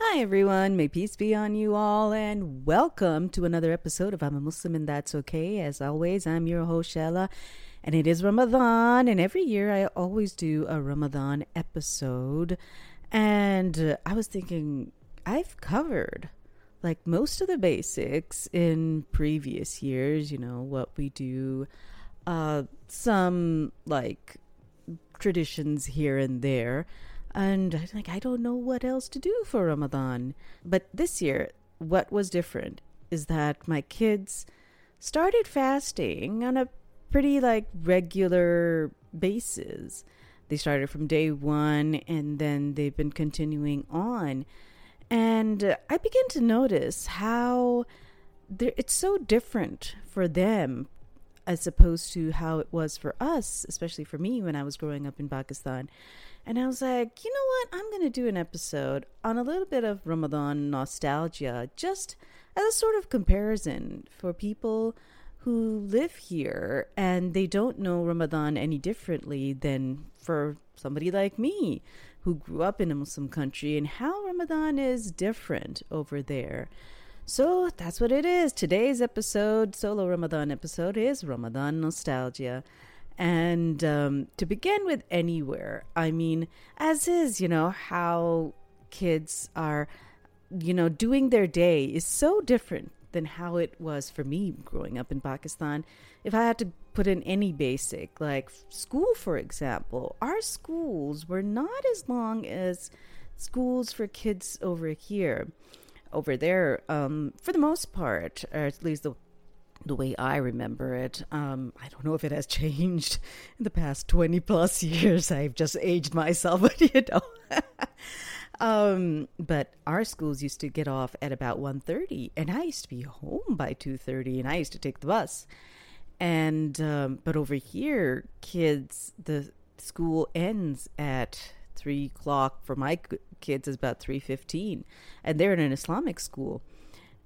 Hi everyone, may peace be on you all, and welcome to another episode of I'm a Muslim and That's Okay. As always, I'm your host Shehla, and it is Ramadan, and every year I always do a Ramadan episode, and I was thinking I've covered like most of the basics in previous years, you know, what we do, some like traditions here and there. And I'm like, I don't know what else to do for Ramadan. But this year, what was different is that my kids started fasting on a pretty like regular basis. They started from day one, and then they've been continuing on. And I began to notice how it's so different for them as opposed to how it was for us, especially for me when I was growing up in Pakistan. And I was like, you know what? I'm going to do an episode on a little bit of Ramadan nostalgia, just as a sort of comparison for people who live here and they don't know Ramadan any differently than for somebody like me who grew up in a Muslim country, and how Ramadan is different over there. So that's what it is. Today's episode, solo Ramadan episode, is Ramadan nostalgia. And to begin with anywhere, I mean, as is, you know, how kids are, you know, doing their day is so different than how it was for me growing up in Pakistan. If I had to put in any basic, like school, for example, our schools were not as long as schools for kids over here. Over there, for the most part, or at least the way I remember it, I don't know if it has changed in the past 20 plus years. I've just aged myself, but you know. But our schools used to get off at about 1:30, and I used to be home by 2:30, and I used to take the bus. And but over here, kids, the school ends at 3 o'clock. For my kids is about 3:15, and they're in an Islamic school.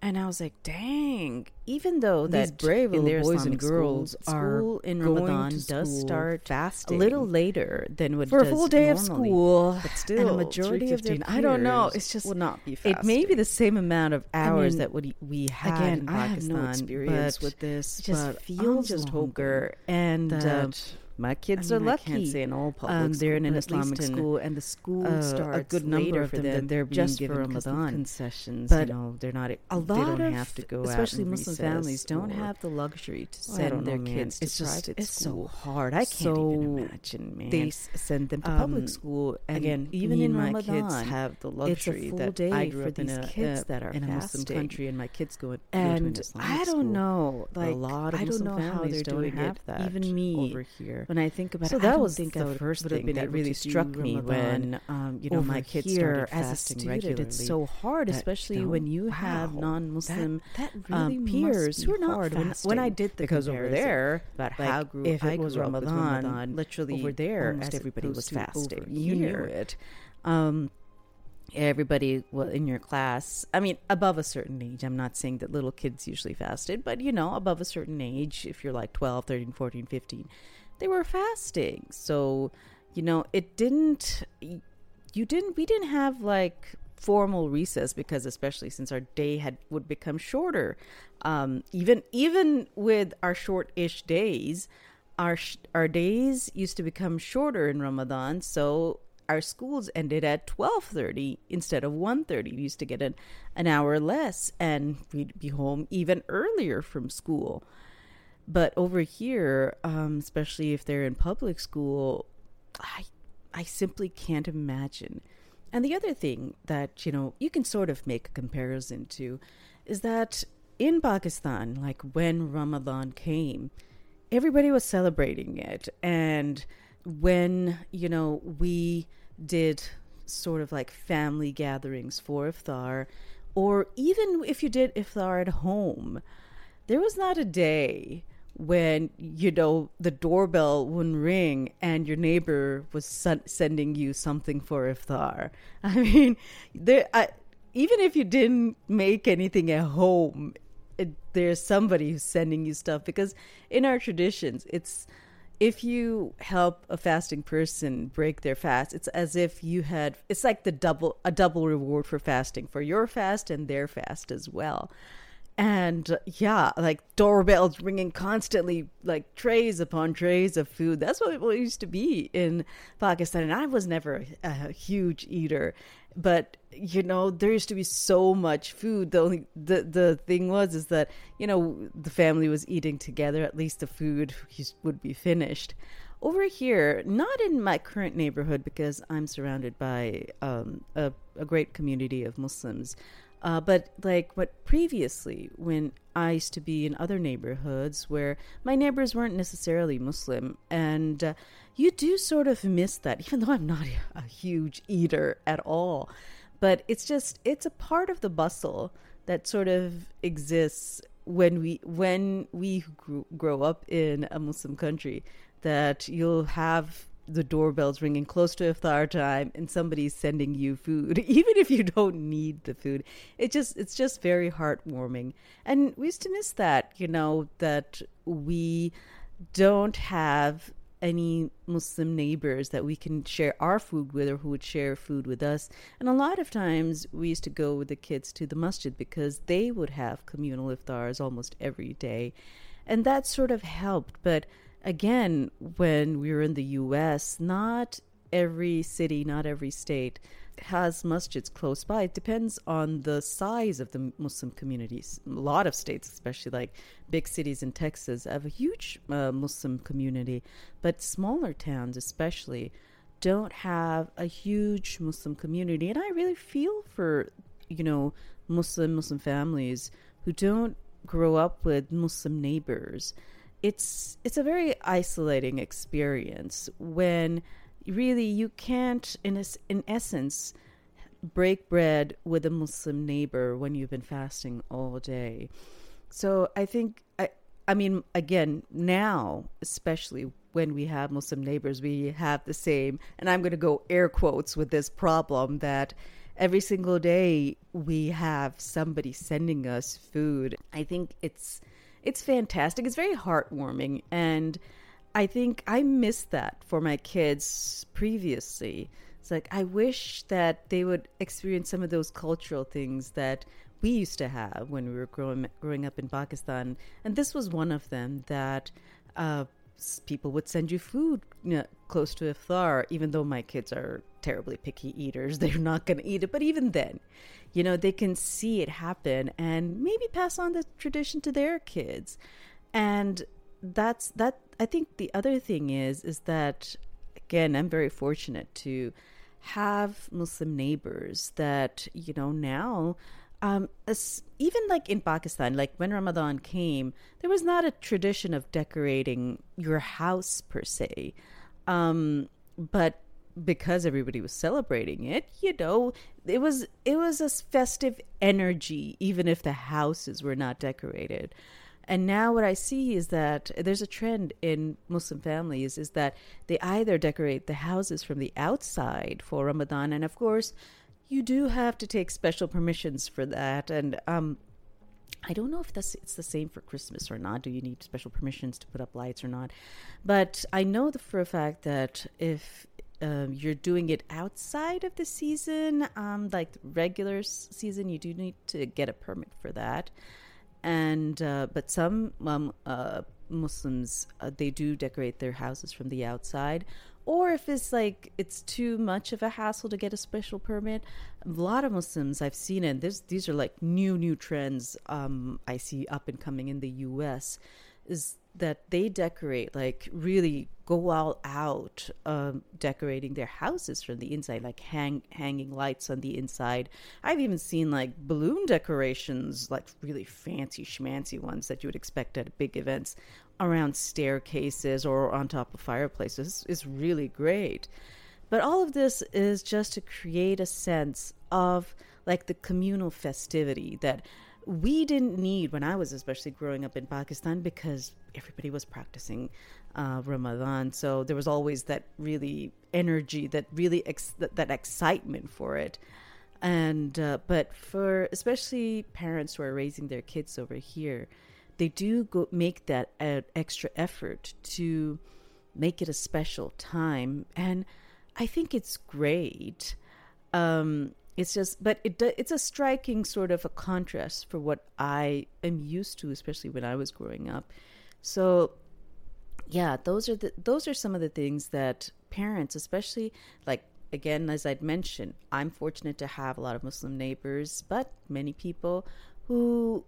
And I was like, dang, even though these brave little boys and girls are school in Ramadan does start fasting a little later than what it does for a full day normally, of school, but still, and a majority of their peers, I don't know, it's just will not be fasting. It may be the same amount of hours that we had again, in Pakistan. I have no experience with this, but I'm just hungry, and my kids are lucky. I can't say in all public schools, they're in an Islamic school, and the school starts a good number later for them than they're being just given for Ramadan concessions. But you know, they're not. They don't have to go, especially out and Muslim families don't have the luxury to send their kids to private school. It's so hard. I can't even imagine. Man, they send them to public school, and again, even in my kids have the luxury that I grew up in a Muslim country, and my kids go to an Islamic school. I don't know. Like, a lot of Muslim families don't have that. Even me over here. When I think about it, I don't think the first thing that really struck me when, you know, my kids started fasting regularly. It's so hard, especially when you have non-Muslim peers who are not fasting. When I did the comparison over there, about how I grew up with Ramadan, literally over there, almost everybody was fasting. You knew it. Everybody in your class, I mean, above a certain age. I'm not saying that little kids usually fasted, but, you know, above a certain age, if you're like 12, 13, 14, 15, they were fasting. So, you know, we didn't have like formal recess, because especially since our day would become shorter, even with our short-ish days, our days used to become shorter in Ramadan. So our schools ended at 12:30 instead of 1:30. We used to get an hour less, and we'd be home even earlier from school. But over here, especially if they're in public school, I simply can't imagine. And the other thing that, you know, you can sort of make a comparison to is that in Pakistan, like when Ramadan came, everybody was celebrating it. And when, you know, we did sort of like family gatherings for Iftar, or even if you did Iftar at home, there was not a day when, you know, the doorbell wouldn't ring and your neighbor was sending you something for Iftar. I mean, even if you didn't make anything at home, there's somebody who's sending you stuff, because in our traditions, it's if you help a fasting person break their fast, it's as if you had, it's like a double reward for fasting, for your fast and their fast as well. And yeah, like doorbells ringing constantly, like trays upon trays of food. That's what it used to be in Pakistan. And I was never a huge eater, but you know, there used to be so much food. The thing was is that, you know, the family was eating together, at least the food would be finished. Over here, not in my current neighborhood, because I'm surrounded by a great community of Muslims, but like what previously, when I used to be in other neighborhoods where my neighbors weren't necessarily Muslim, and you do sort of miss that, even though I'm not a huge eater at all. But it's just, it's a part of the bustle that sort of exists when we grow up in a Muslim country, that you'll have the doorbells ringing close to iftar time and somebody's sending you food, even if you don't need the food. It's just very heartwarming. And we used to miss that, you know, that we don't have any Muslim neighbors that we can share our food with, or who would share food with us. And a lot of times we used to go with the kids to the masjid, because they would have communal iftars almost every day. And that sort of helped. But again, when we were in the U.S., not every city, not every state has masjids close by. It depends on the size of the Muslim communities. A lot of states, especially like big cities in Texas, have a huge Muslim community, but smaller towns especially don't have a huge Muslim community. And I really feel for, you know, Muslim families who don't grow up with Muslim neighbors. It's a very isolating experience when really you can't, in essence, break bread with a Muslim neighbor when you've been fasting all day. So I think, I mean, again, now, especially when we have Muslim neighbors, we have the same, and I'm going to go air quotes with this problem, that every single day we have somebody sending us food. I think it's fantastic. It's very heartwarming. And I think I missed that for my kids previously. It's like, I wish that they would experience some of those cultural things that we used to have when we were growing up in Pakistan. And this was one of them, that people would send you food, you know, close to iftar, even though my kids are terribly picky eaters. They're not going to eat it. But even then, you know, they can see it happen and maybe pass on the tradition to their kids. And that's that. I think the other thing is that, again, I'm very fortunate to have Muslim neighbors that, you know, now, even like in Pakistan, like when Ramadan came, there was not a tradition of decorating your house per se. But because everybody was celebrating it, you know, it was a festive energy, even if the houses were not decorated. And now what I see is that there's a trend in Muslim families is that they either decorate the houses from the outside for Ramadan, and of course you do have to take special permissions for that. And I don't know if it's the same for Christmas or not. Do you need special permissions to put up lights or not? But I know for a fact that if you're doing it outside of the season, like regular season, you do need to get a permit for that. And but some Muslims, they do decorate their houses from the outside. Or if it's like it's too much of a hassle to get a special permit, a lot of Muslims I've seen, and these are like new trends I see up and coming in the U.S., is that they decorate, like really go all out decorating their houses from the inside, like hanging lights on the inside. I've even seen like balloon decorations, like really fancy schmancy ones that you would expect at big events, around staircases or on top of fireplaces. It's really great. But all of this is just to create a sense of like the communal festivity that we didn't need when I was especially growing up in Pakistan, because everybody was practicing Ramadan. So there was always that really energy, that really that excitement for it. And but for especially parents who are raising their kids over here, they do make that extra effort to make it a special time. And I think it's great. It's just, but it's a striking sort of a contrast for what I am used to, especially when I was growing up. So yeah, those are some of the things that parents, especially, like, again, as I'd mentioned, I'm fortunate to have a lot of Muslim neighbors, but many people who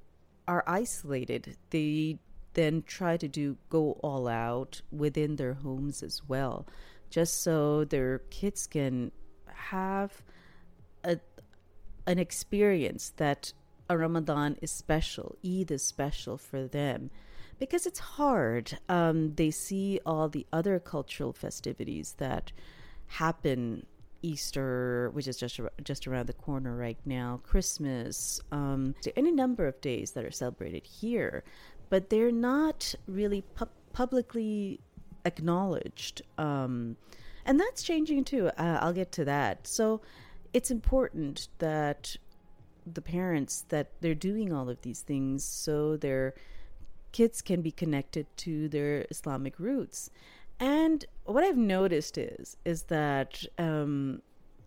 are isolated, they then try to go all out within their homes as well, just so their kids can have an experience that a Ramadan is special, Eid is special for them. Because it's hard. They see all the other cultural festivities that happen, Easter, which is just around the corner right now, Christmas, any number of days that are celebrated here, but they're not really publicly acknowledged. And that's changing too. I'll get to that. So it's important that the parents, that they're doing all of these things so they're kids can be connected to their Islamic roots. And what I've noticed is that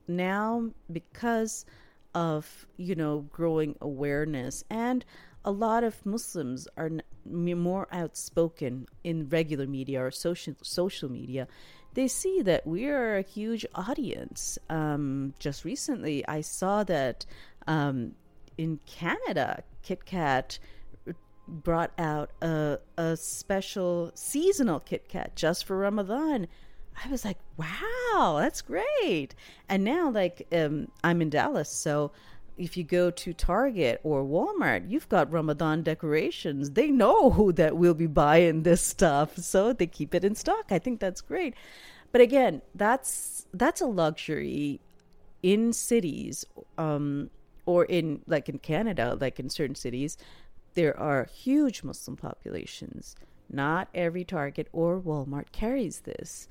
now, because of, growing awareness, and a lot of Muslims are more outspoken in regular media or social media, they see that we are a huge audience. Just recently, I saw that in Canada, KitKat brought out a special seasonal KitKat just for Ramadan. I was like, wow, that's great. And now, like, I'm in Dallas, so if you go to Target or Walmart, you've got Ramadan decorations. They know who that will be buying this stuff, so they keep it in stock. I think that's great. But again, that's a luxury in cities, or in, like, in Canada, like in certain cities, there are huge Muslim populations. Not every Target or Walmart carries this.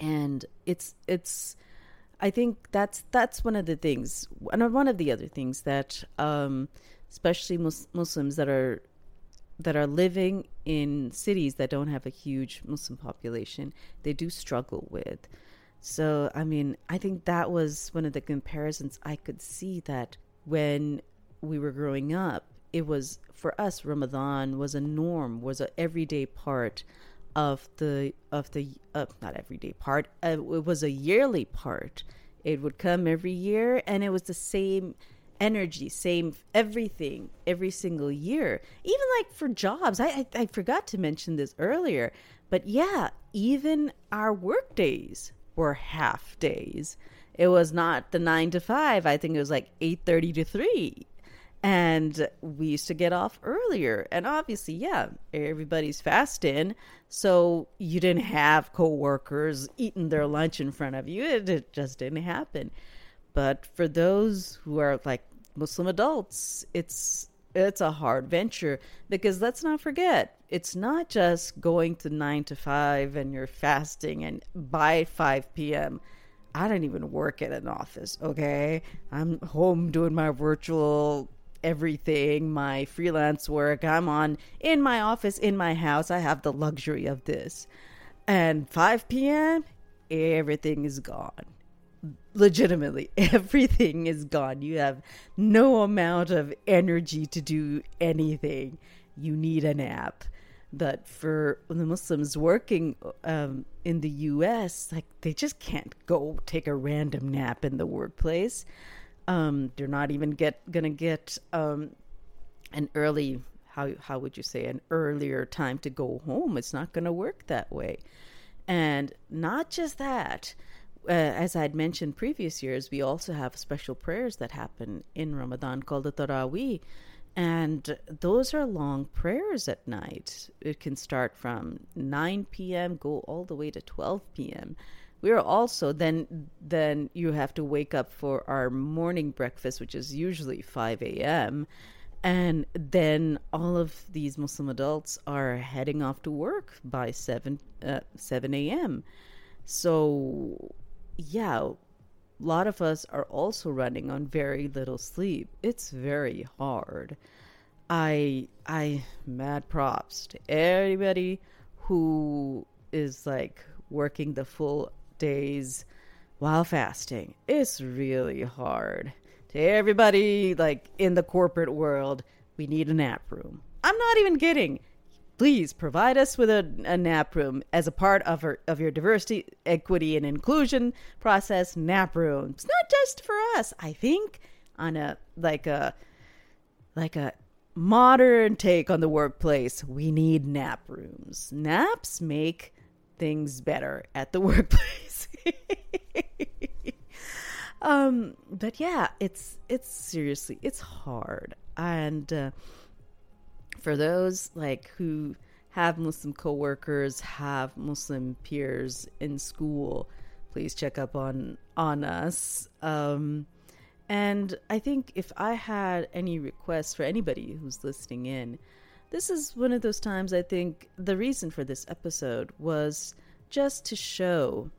And it's I think that's one of the things, and one of the other things that especially Muslims that are living in cities that don't have a huge Muslim population, they do struggle with. So, I mean, I think that was one of the comparisons I could see, that when we were growing up, it was, for us, Ramadan was a norm, was an everyday part of not everyday part. It was a yearly part. It would come every year, and it was the same energy, same everything, every single year. Even like for jobs, I forgot to mention this earlier, but yeah, even our work days were half days. It was not the 9 to 5. I think it was like 8:30 to 3. And we used to get off earlier. And obviously, yeah, everybody's fasting. So you didn't have coworkers eating their lunch in front of you. It just didn't happen. But for those who are like Muslim adults, it's a hard venture. Because let's not forget, it's not just going to 9 to 5 and you're fasting. And by 5 p.m., I don't even work at an office, okay? I'm home doing my virtual everything, my freelance work. I'm in my office, in my house. I have the luxury of this. And 5 p.m., everything is gone. Legitimately, everything is gone. You have no amount of energy to do anything. You need a nap. But for the Muslims working in the U.S., like, they just can't go take a random nap in the workplace. They're not even gonna get an early, how would you say, an earlier time to go home. It's not gonna work that way. And not just that, as I'd mentioned previous years, we also have special prayers that happen in Ramadan called the Taraweeh, and those are long prayers at night. It can start from 9 p.m. go all the way to 12 p.m. We're also, then you have to wake up for our morning breakfast, which is usually 5 a.m. And then all of these Muslim adults are heading off to work by 7 a.m. So, yeah, a lot of us are also running on very little sleep. It's very hard. I mad props to everybody who is like working the full days while fasting. It's really hard. To everybody like in the corporate world, we need a nap room. I'm not even kidding. Please provide us with a nap room as a part of your diversity, equity, and inclusion process. Nap rooms, not just for us. I think on a modern take on the workplace, we need nap rooms. Naps make things better at the workplace. But yeah, it's seriously, it's hard. And for those like who have Muslim coworkers, have Muslim peers in school, please check up on us. And I think if I had any requests for anybody who's listening in, this is one of those times. I think the reason for this episode was just to show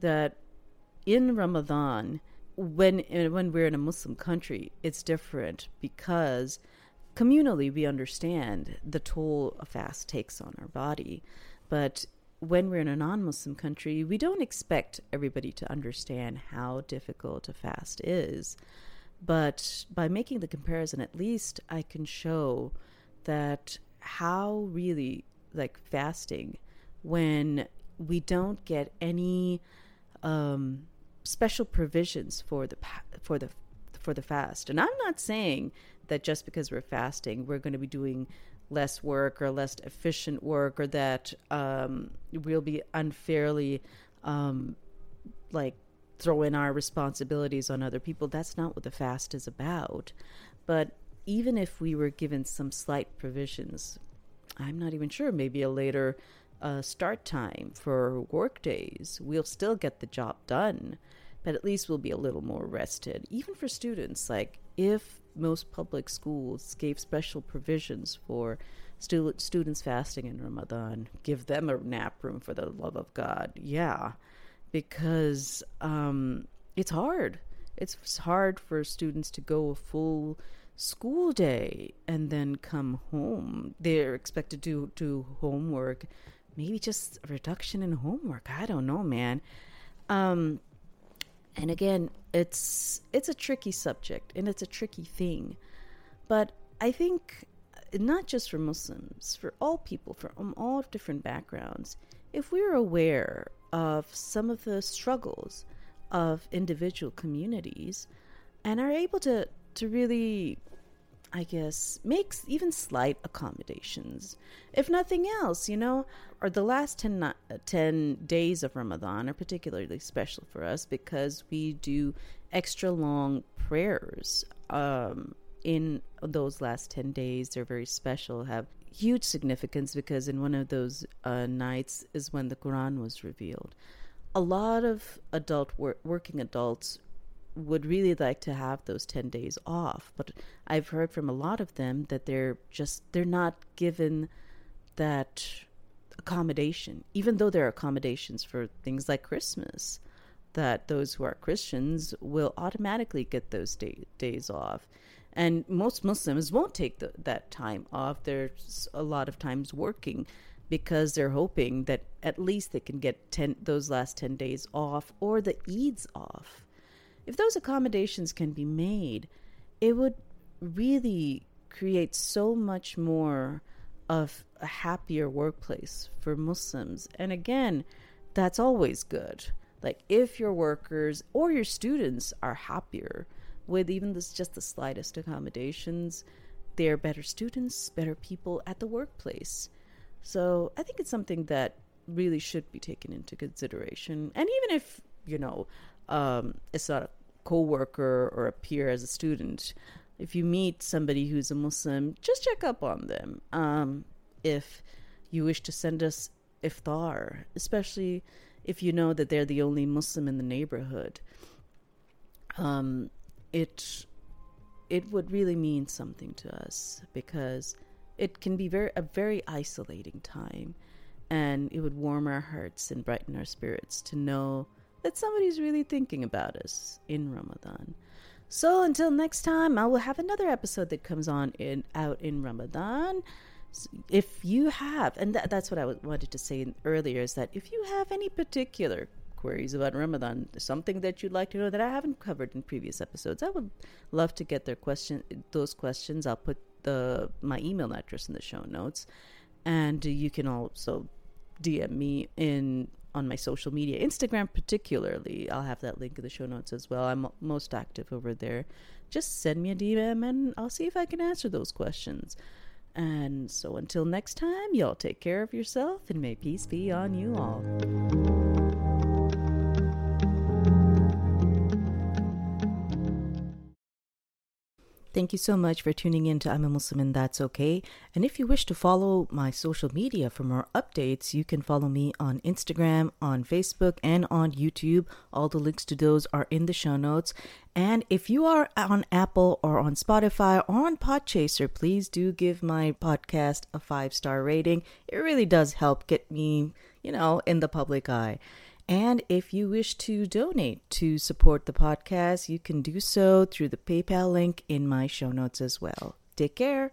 that in Ramadan, when we're in a Muslim country, it's different because communally, we understand the toll a fast takes on our body. But when we're in a non-Muslim country, we don't expect everybody to understand how difficult a fast is. But by making the comparison, at least I can show that how really like fasting, when we don't get any special provisions for the fast. And I'm not saying that just because we're fasting, we're going to be doing less work or less efficient work, or that we'll be unfairly like throw in our responsibilities on other people. That's not what the fast is about. But even if we were given some slight provisions, I'm not even sure, maybe a later start time for work days, we'll still get the job done, but at least we'll be a little more rested. Even for students, like if most public schools gave special provisions for students fasting in Ramadan, give them a nap room for the love of God. Yeah, because it's hard. It's hard for students to go a full school day and then come home. They're expected to do homework. Maybe just a reduction in homework. I don't know, man. And again, it's a tricky subject and it's a tricky thing. But I think not just for Muslims, for all people from all different backgrounds, if we're aware of some of the struggles of individual communities and are able to really, I guess, make even slight accommodations. If nothing else, you know, or the last 10 days of Ramadan are particularly special for us because we do extra long prayers in those last 10 days. They're very special, have huge significance because in one of those nights is when the Quran was revealed. A lot of working adults would really like to have those 10 days off, but I've heard from a lot of them that they're not given that accommodation, even though there are accommodations for things like Christmas, that those who are Christians will automatically get those days off. And most Muslims won't take that time off. There's a lot of times working because they're hoping that at least they can get those last 10 days off or the Eids off. If those accommodations can be made, it would really create so much more of a happier workplace for Muslims. And again, that's always good. Like if your workers or your students are happier with even just the slightest accommodations, they're better students, better people at the workplace. So I think it's something that really should be taken into consideration. And even if, you know, it's not a coworker or a peer as a student, if you meet somebody who's a Muslim, just check up on them. If you wish to send us Iftar, especially if you know that they're the only Muslim in the neighborhood, it would really mean something to us because it can be a very isolating time, and it would warm our hearts and brighten our spirits to know that somebody's really thinking about us in Ramadan. So until next time, I will have another episode that comes out in Ramadan. If you have, and that's what I wanted to say earlier, is that if you have any particular queries about Ramadan, something that you'd like to know that I haven't covered in previous episodes, I would love to get those questions. I'll put my email address in the show notes, and you can also DM me on my social media, Instagram particularly. I'll have that link in the show notes as well. I'm most active over there. Just send me a DM and I'll see if I can answer those questions. And so until next time, y'all take care of yourself, and may peace be on you all. Thank you so much for tuning in to I'm a Muslim and That's Okay. And if you wish to follow my social media for more updates, you can follow me on Instagram, on Facebook, and on YouTube. All the links to those are in the show notes. And if you are on Apple or on Spotify or on Podchaser, please do give my podcast a 5-star rating. It really does help get me, in the public eye. And if you wish to donate to support the podcast, you can do so through the PayPal link in my show notes as well. Take care.